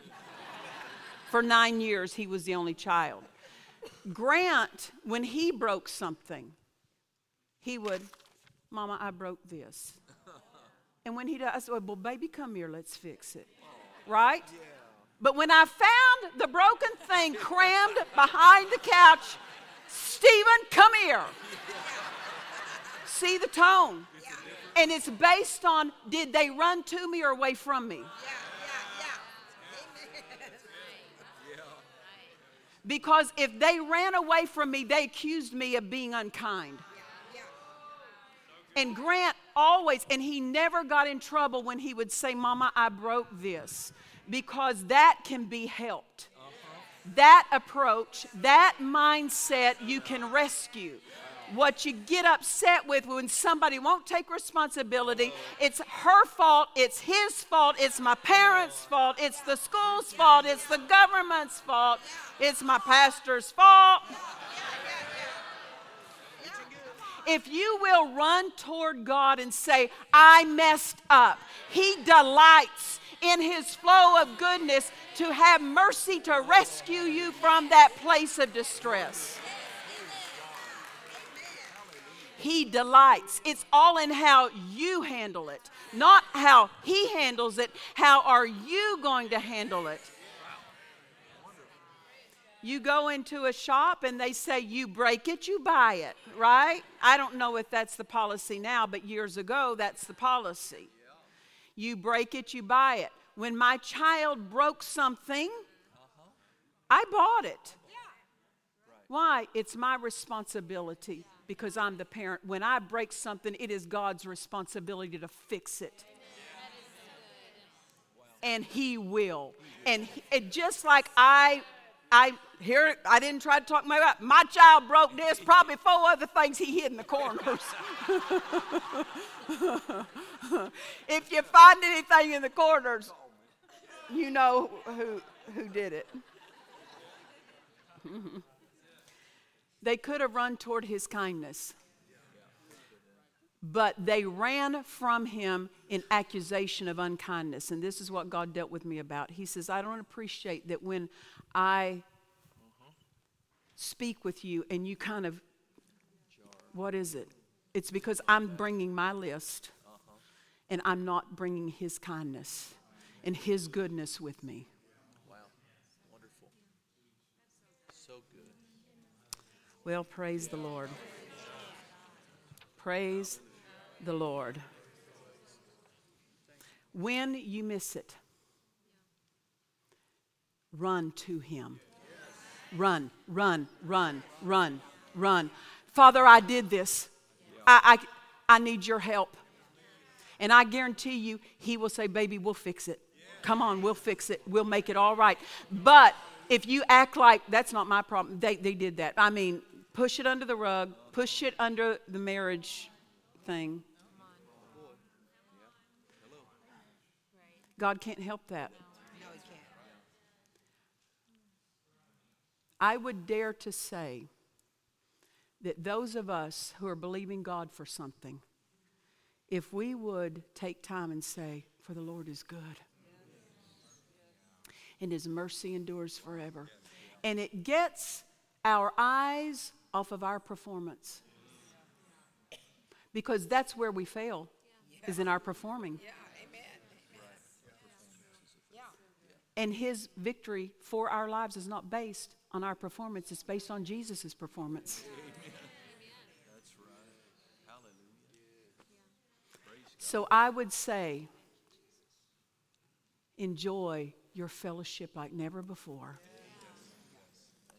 For nine years, he was the only child. Grant, when he broke something, he would... Mama, I broke this. And when he does, I said, well, baby, come here, let's fix it. Right? Yeah. But when I found the broken thing crammed behind the couch, Stephen, come here. See the tone. Yeah. And it's based on, did they run to me or away from me? Yeah, yeah, yeah. Because if they ran away from me, they accused me of being unkind. And Grant always, and he never got in trouble when he would say, Mama, I broke this, because that can be helped. Uh-huh. That approach, that mindset you can rescue. What you get upset with when somebody won't take responsibility, it's her fault, it's his fault, it's my parents' fault, it's the school's fault, it's the government's fault, it's my pastor's fault. If you will run toward God and say, I messed up, he delights in his flow of goodness to have mercy to rescue you from that place of distress. He delights. It's all in how you handle it, not how he handles it. How are you going to handle it? You go into a shop and they say, you break it, you buy it, right? I don't know if that's the policy now, but years ago, that's the policy. You break it, you buy it. When my child broke something, I bought it. Why? It's my responsibility. Because I'm the parent. When I break something, it is God's responsibility to fix it. And he will. And, he, and just like I, I here, I didn't try to talk my way out. My child broke this, probably four other things he hid in the corners. If you find anything in the corners, you know who, who did it. Mm-hmm. They could have run toward his kindness, but they ran from him in accusation of unkindness. And this is what God dealt with me about. He says, I don't appreciate that when I speak with you and you kind of, what is it? It's because I'm bringing my list and I'm not bringing his kindness and his goodness with me. Well, praise the Lord. Praise the Lord. When you miss it, run to him. Run, run, run, run, run. Father, I did this. I, I, I need your help. And I guarantee you, he will say, baby, we'll fix it. Come on, we'll fix it. We'll make it all right. But if you act like that's not my problem, they, they did that. I mean, push it under the rug, push it under the marriage thing. God can't help that. No, he can't. I would dare to say that those of us who are believing God for something, if we would take time and say, for the Lord is good. And his mercy endures forever. And it gets our eyes off of our performance. Because that's where we fail, is in our performing. Yeah, amen. Yeah. And his victory for our lives is not based on our performance. It's based on Jesus' performance. That's right. Hallelujah. So I would say, enjoy your fellowship like never before.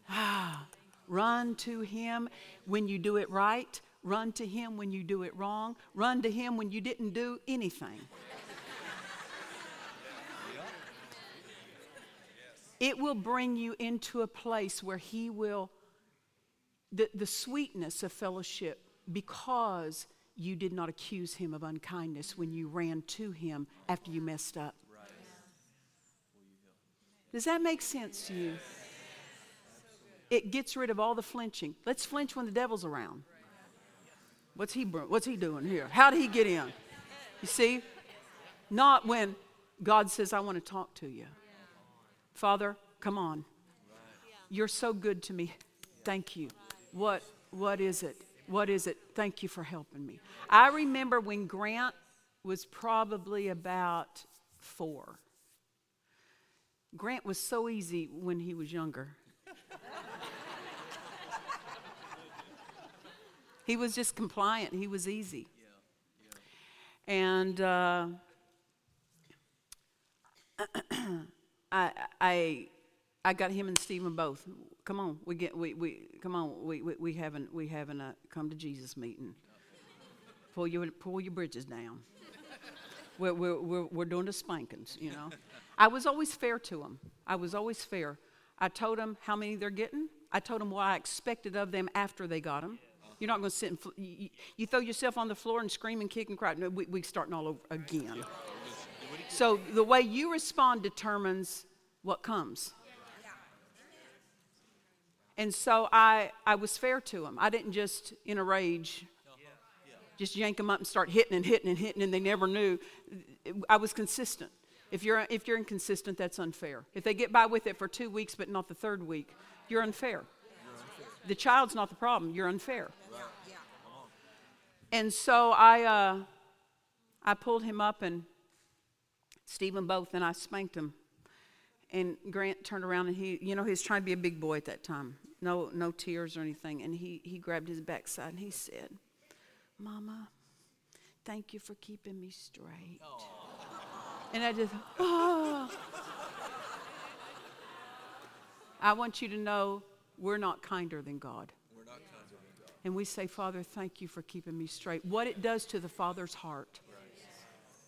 Ah, run to him when you do it right. Run to him when you do it wrong. Run to him when you didn't do anything. It will bring you into a place where he will, the, the sweetness of fellowship, because you did not accuse him of unkindness when you ran to him after you messed up. Does that make sense to you? It gets rid of all the flinching. Let's flinch when the devil's around. What's he, what's he doing here? How did he get in? You see? Not when God says, I want to talk to you. Father, come on. You're so good to me. Thank you. What? What is it? What is it? Thank you for helping me. I remember when Grant was probably about four. Grant was so easy when he was younger. He was just compliant. He was easy. Yeah, yeah. And uh, I, I, I got him and Stephen both. Come on, we get we, we come on we we, we haven't we haven't a come to Jesus meeting. pull your pull your bridges down. We're, we're, we're, we're doing the spankings, you know. I was always fair to them. I was always fair. I told them how many they're getting. I told them what I expected of them after they got them. Uh-huh. You're not going to sit and, fl- you, you throw yourself on the floor and scream and kick and cry. No, we, we're starting all over again. So the way you respond determines what comes. And so I, I was fair to him. I didn't just, in a rage, just yank them up and start hitting and hitting and hitting, and they never knew. I was consistent. If you're if you're inconsistent, that's unfair. If they get by with it for two weeks but not the third week, you're unfair. The child's not the problem. You're unfair. And so I uh, I pulled him up, and Stephen both, and I spanked him. And Grant turned around, and he, you know, he was trying to be a big boy at that time. No no tears or anything. And he, he grabbed his backside, and he said, "Mama, thank you for keeping me straight." Aww. And I just, oh. I want you to know we're not kinder than God. We're not yeah. kinder than God. And we say, "Father, thank you for keeping me straight." What it does to the Father's heart. Praise,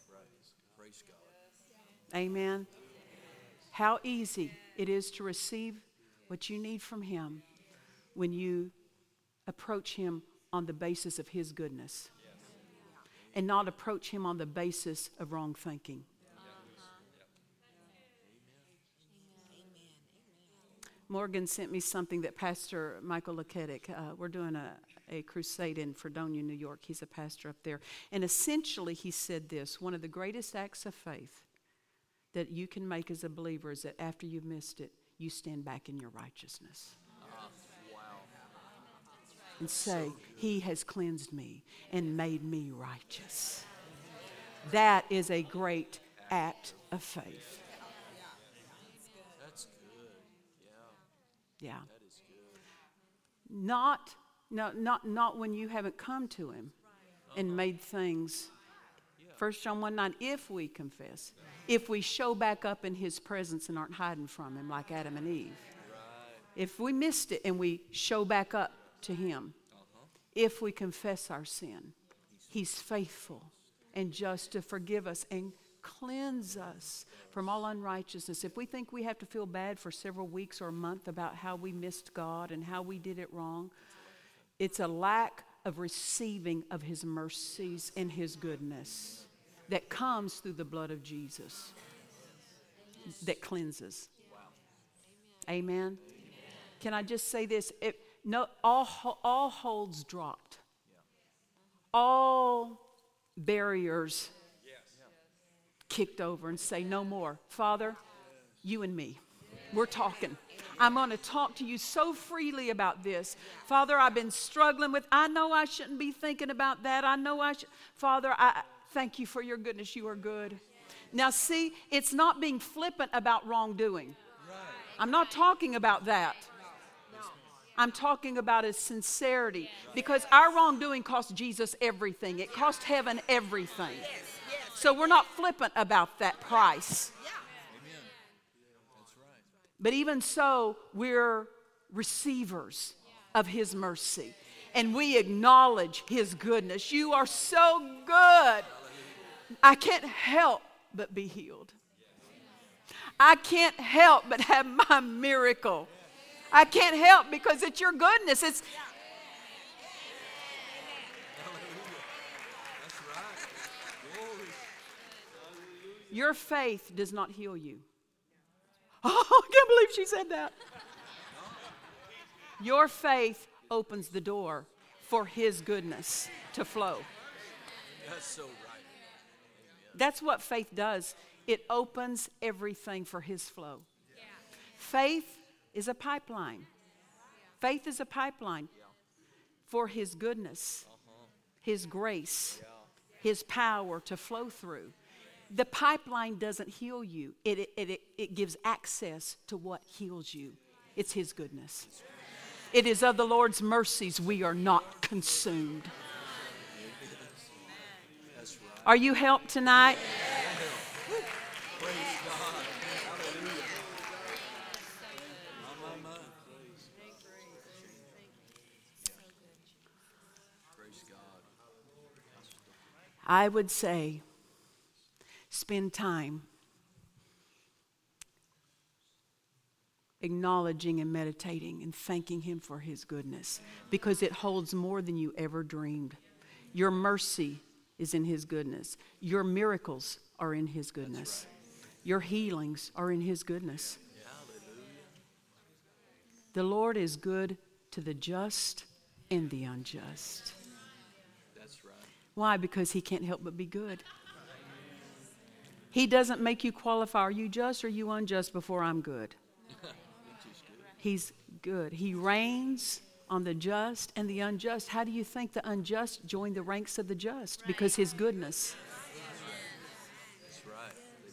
Praise. Praise God. Amen. How easy it is to receive what you need from Him when you approach Him on the basis of His goodness. Yes. And not approach Him on the basis of wrong thinking. Uh-huh. Morgan sent me something that Pastor Michael Leketic, uh, we're doing a, a crusade in Fredonia, New York. He's a pastor up there. And essentially he said this: one of the greatest acts of faith that you can make as a believer is that after you've missed it, you stand back in your righteousness. And say, "He has cleansed me and made me righteous." That is a great act of faith. That's good. Yeah. Yeah. That is good. Not, no, not, not when you haven't come to Him and made things. First John one nine, if we confess, if we show back up in His presence and aren't hiding from Him like Adam and Eve. If we missed it and we show back up to Him, uh-huh. if we confess our sin, He's faithful and just to forgive us and cleanse us from all unrighteousness. If we think we have to feel bad for several weeks or a month about how we missed God and how we did it wrong, it's a lack of receiving of His mercies and His goodness that comes through the blood of Jesus that cleanses. Wow. Amen. Amen. Can I just say this? It, No, all all holds dropped. Yeah. All barriers yes. kicked over and say, "No more. Father, yes. you and me. Yes. We're talking. Yes. I'm going to talk to you so freely about this. Father, I've been struggling with, I know I shouldn't be thinking about that. I know I should. Father, I thank you for your goodness. You are good." Yes. Now see, it's not being flippant about wrongdoing. Right. I'm not talking about that. I'm talking about His sincerity, because our wrongdoing cost Jesus everything. It cost heaven everything. So we're not flippant about that price. Amen. That's right. But even so, we're receivers of His mercy, and we acknowledge His goodness. "You are so good. I can't help but be healed. I can't help but have my miracle. I can't help because it's your goodness." It's yeah. That's right. Glory. Your faith does not heal you. Oh, I can't believe she said that. Your faith opens the door for His goodness to flow. That's so right. That's what faith does. It opens everything for His flow. Yeah. Faith is a pipeline. Faith is a pipeline for His goodness, His grace, His power to flow through. The pipeline doesn't heal you. It, it, it, it gives access to what heals you. It's His goodness. It is of the Lord's mercies we are not consumed. Are you helped tonight? I would say spend time acknowledging and meditating and thanking him for his goodness, because it holds more than you ever dreamed. Your mercy is in his goodness. Your miracles are in his goodness. Right. Your healings are in his goodness. Yeah. The Lord is good to the just and the unjust. That's right. Why? Because he can't help but be good. He doesn't make you qualify. Are you just or are you unjust before I'm good? He's good. He reigns on the just and the unjust. How do you think the unjust join the ranks of the just? Because his goodness. That's right.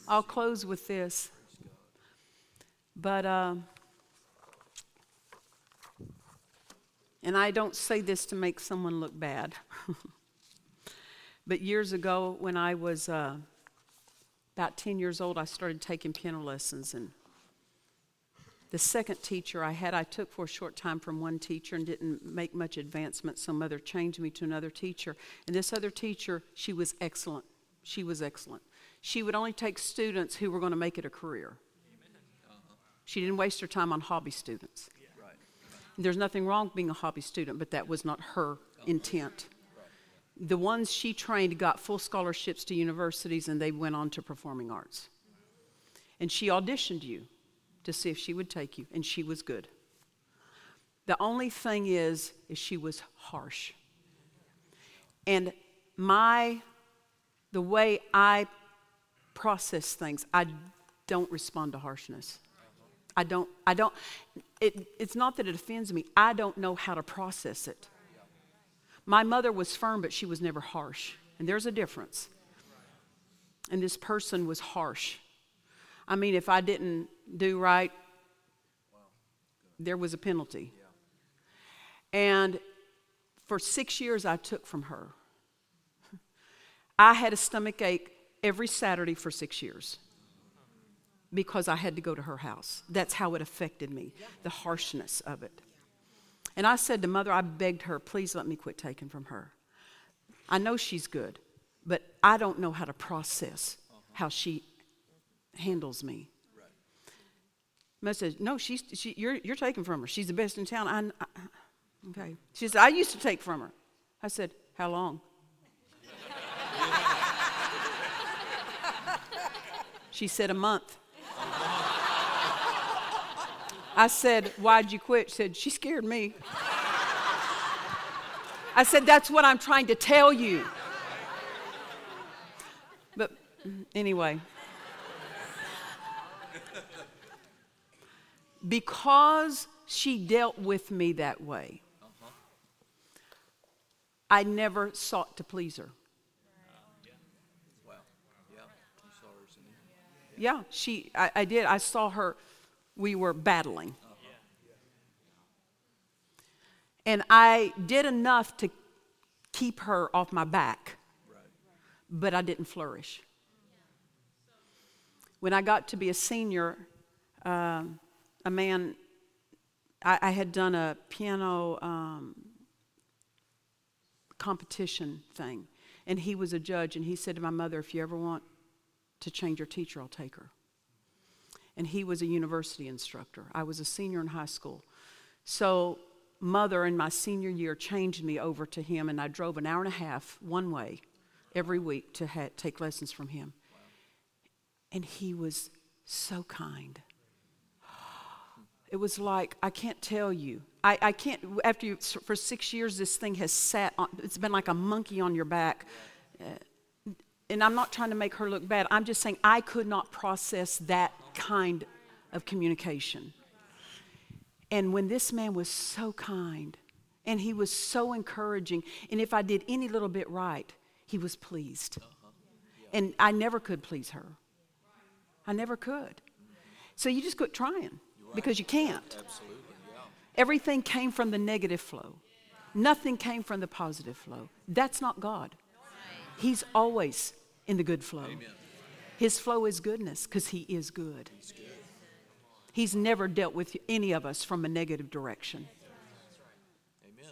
I'll close with this. But, uh, and I don't say this to make someone look bad. But years ago when I was uh, about ten years old, I started taking piano lessons, and the second teacher I had, I took for a short time from one teacher and didn't make much advancement. Some other changed me to another teacher. And this other teacher, she was excellent. She was excellent. She would only take students who were going to make it a career. Uh-huh. She didn't waste her time on hobby students. Yeah. Right. There's nothing wrong with being a hobby student, but that was not her uh-huh. intent. Right. The ones she trained got full scholarships to universities, and they went on to performing arts. And she auditioned you to see if she would take you, and she was good. The only thing is, is she was harsh. And my, the way I process things, I don't respond to harshness. I don't, I don't, it, it's not that it offends me, I don't know how to process it. My mother was firm, but she was never harsh, and there's a difference. And this person was harsh. I mean, if I didn't do right, there was a penalty. And for six years, I took from her. I had a stomach ache every Saturday for six years because I had to go to her house. That's how it affected me, the harshness of it. And I said to Mother, I begged her, please let me quit taking from her. I know she's good, but I don't know how to process how she handles me. Mother says, no, she's, she, you're, you're taking from her. She's the best in town. I, I, okay. She said, I used to take from her. I said, how long? She said, a month. I said, why'd you quit? She said, she scared me. I said, that's what I'm trying to tell you. But anyway. Because she dealt with me that way, uh-huh. I never sought to please her. Uh, yeah. Wow. Yeah. You saw her as an enemy. Yeah, she, I, I did. I saw her. We were battling. Uh-huh. Yeah. And I did enough to keep her off my back, right. But I didn't flourish. When I got to be a senior, um, A man, I, I had done a piano um, competition thing, and he was a judge, and he said to my mother, if you ever want to change your teacher, I'll take her. And he was a university instructor. I was a senior in high school. So Mother, in my senior year, changed me over to him, and I drove an hour and a half one way every week to ha- take lessons from him. Wow. And he was so kind. It was like, I can't tell you. I, I can't, after you, for six years, this thing has sat on, it's been like a monkey on your back. Uh, and I'm not trying to make her look bad. I'm just saying I could not process that kind of communication. And when this man was so kind, and he was so encouraging, and if I did any little bit right, he was pleased. Uh-huh. Yeah. And I never could please her. I never could. So you just quit trying. Because you can't. Absolutely. Everything came from the negative flow. Nothing came from the positive flow. That's not God. He's always in the good flow. Amen. His flow is goodness because he is good. He's good. He's never dealt with any of us from a negative direction. Amen.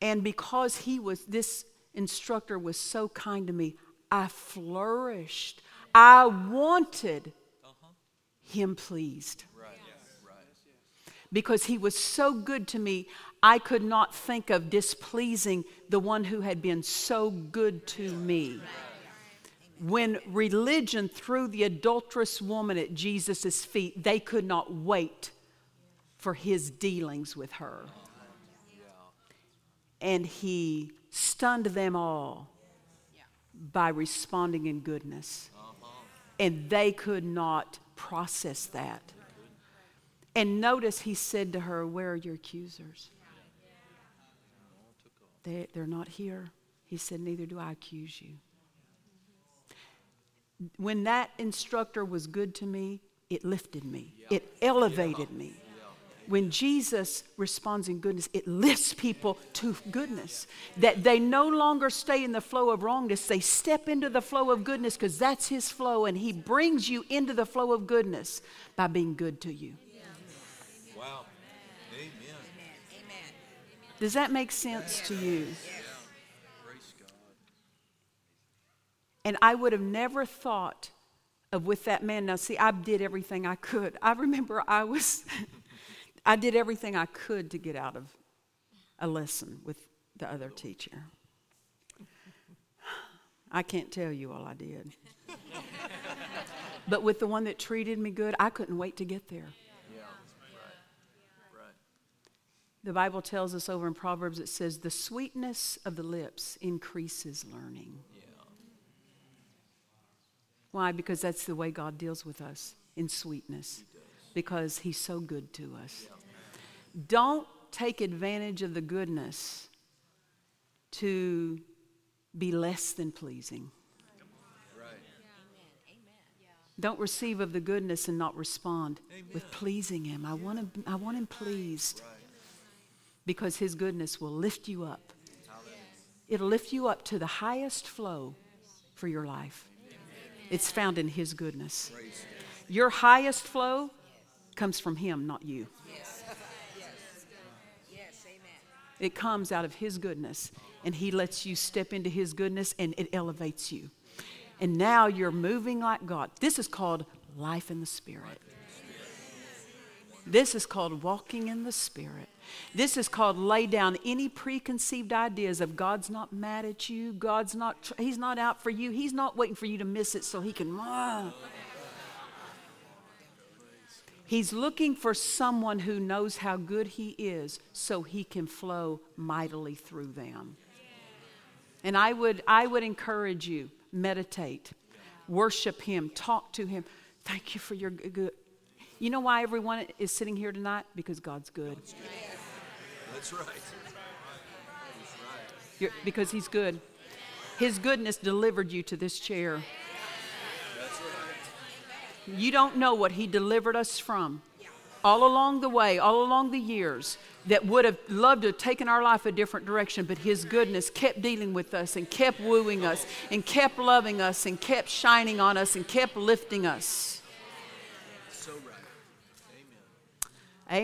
And because he was, this instructor was so kind to me, I flourished. I wanted him pleased. Right. because he was so good to me, I could not think of displeasing the one who had been so good to me. When religion threw the adulterous woman at Jesus' feet, they could not wait for his dealings with her. And he stunned them all by responding in goodness. And they could not process that. And notice he said to her, where are your accusers? They, they're not here. He said, neither do I accuse you. When that instructor was good to me, it lifted me. It elevated me. When Jesus responds in goodness, it lifts people to goodness. That they no longer stay in the flow of wrongness. They step into the flow of goodness because that's his flow. And he brings you into the flow of goodness by being good to you. Wow. Amen. Amen. Does that make sense to you? And I would have never thought of with that man. Now, see, I did everything I could. I remember I was... I did everything I could to get out of a lesson with the other teacher. I can't tell you all I did. But with the one that treated me good, I couldn't wait to get there. Yeah. Right. Right. The Bible tells us over in Proverbs, it says, the sweetness of the lips increases learning. Yeah. Why? Because that's the way God deals with us, in sweetness. Because he's so good to us. Don't take advantage of the goodness to be less than pleasing. Right. Don't receive of the goodness and not respond Amen. With pleasing him. I want him, I want him pleased. Right. Because his goodness will lift you up. Yes. It'll lift you up to the highest flow for your life. Amen. It's found in his goodness. Praise your highest flow comes from him, not you. Yes. Yes. Amen. It comes out of his goodness, and he lets you step into his goodness, and it elevates you. And now you're moving like God. This is called life in the Spirit. This is called walking in the Spirit. This is called lay down any preconceived ideas of God's not mad at you. God's not, he's not out for you. He's not waiting for you to miss it so he can... Ah. He's looking for someone who knows how good he is so he can flow mightily through them. And I would I would encourage you, meditate, worship him, talk to him. Thank you for your good. You know why everyone is sitting here tonight? Because God's good. That's right. You're, because he's good. His goodness delivered you to this chair. You don't know what he delivered us from all along the way, all along the years, that would have loved to have taken our life a different direction, but his goodness kept dealing with us and kept wooing us and kept loving us and kept shining on us and kept lifting us. So right.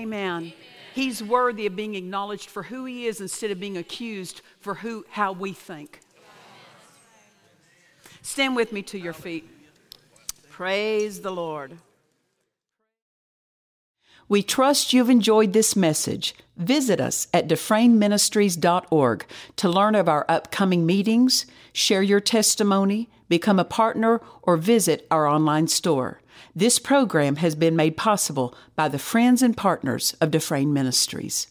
Amen. Amen. He's worthy of being acknowledged for who he is instead of being accused for who, how we think. Stand with me to your feet. Praise the Lord. We trust you've enjoyed this message. Visit us at Dufresne Ministries dot org to learn of our upcoming meetings, share your testimony, become a partner, or visit our online store. This program has been made possible by the friends and partners of Dufresne Ministries.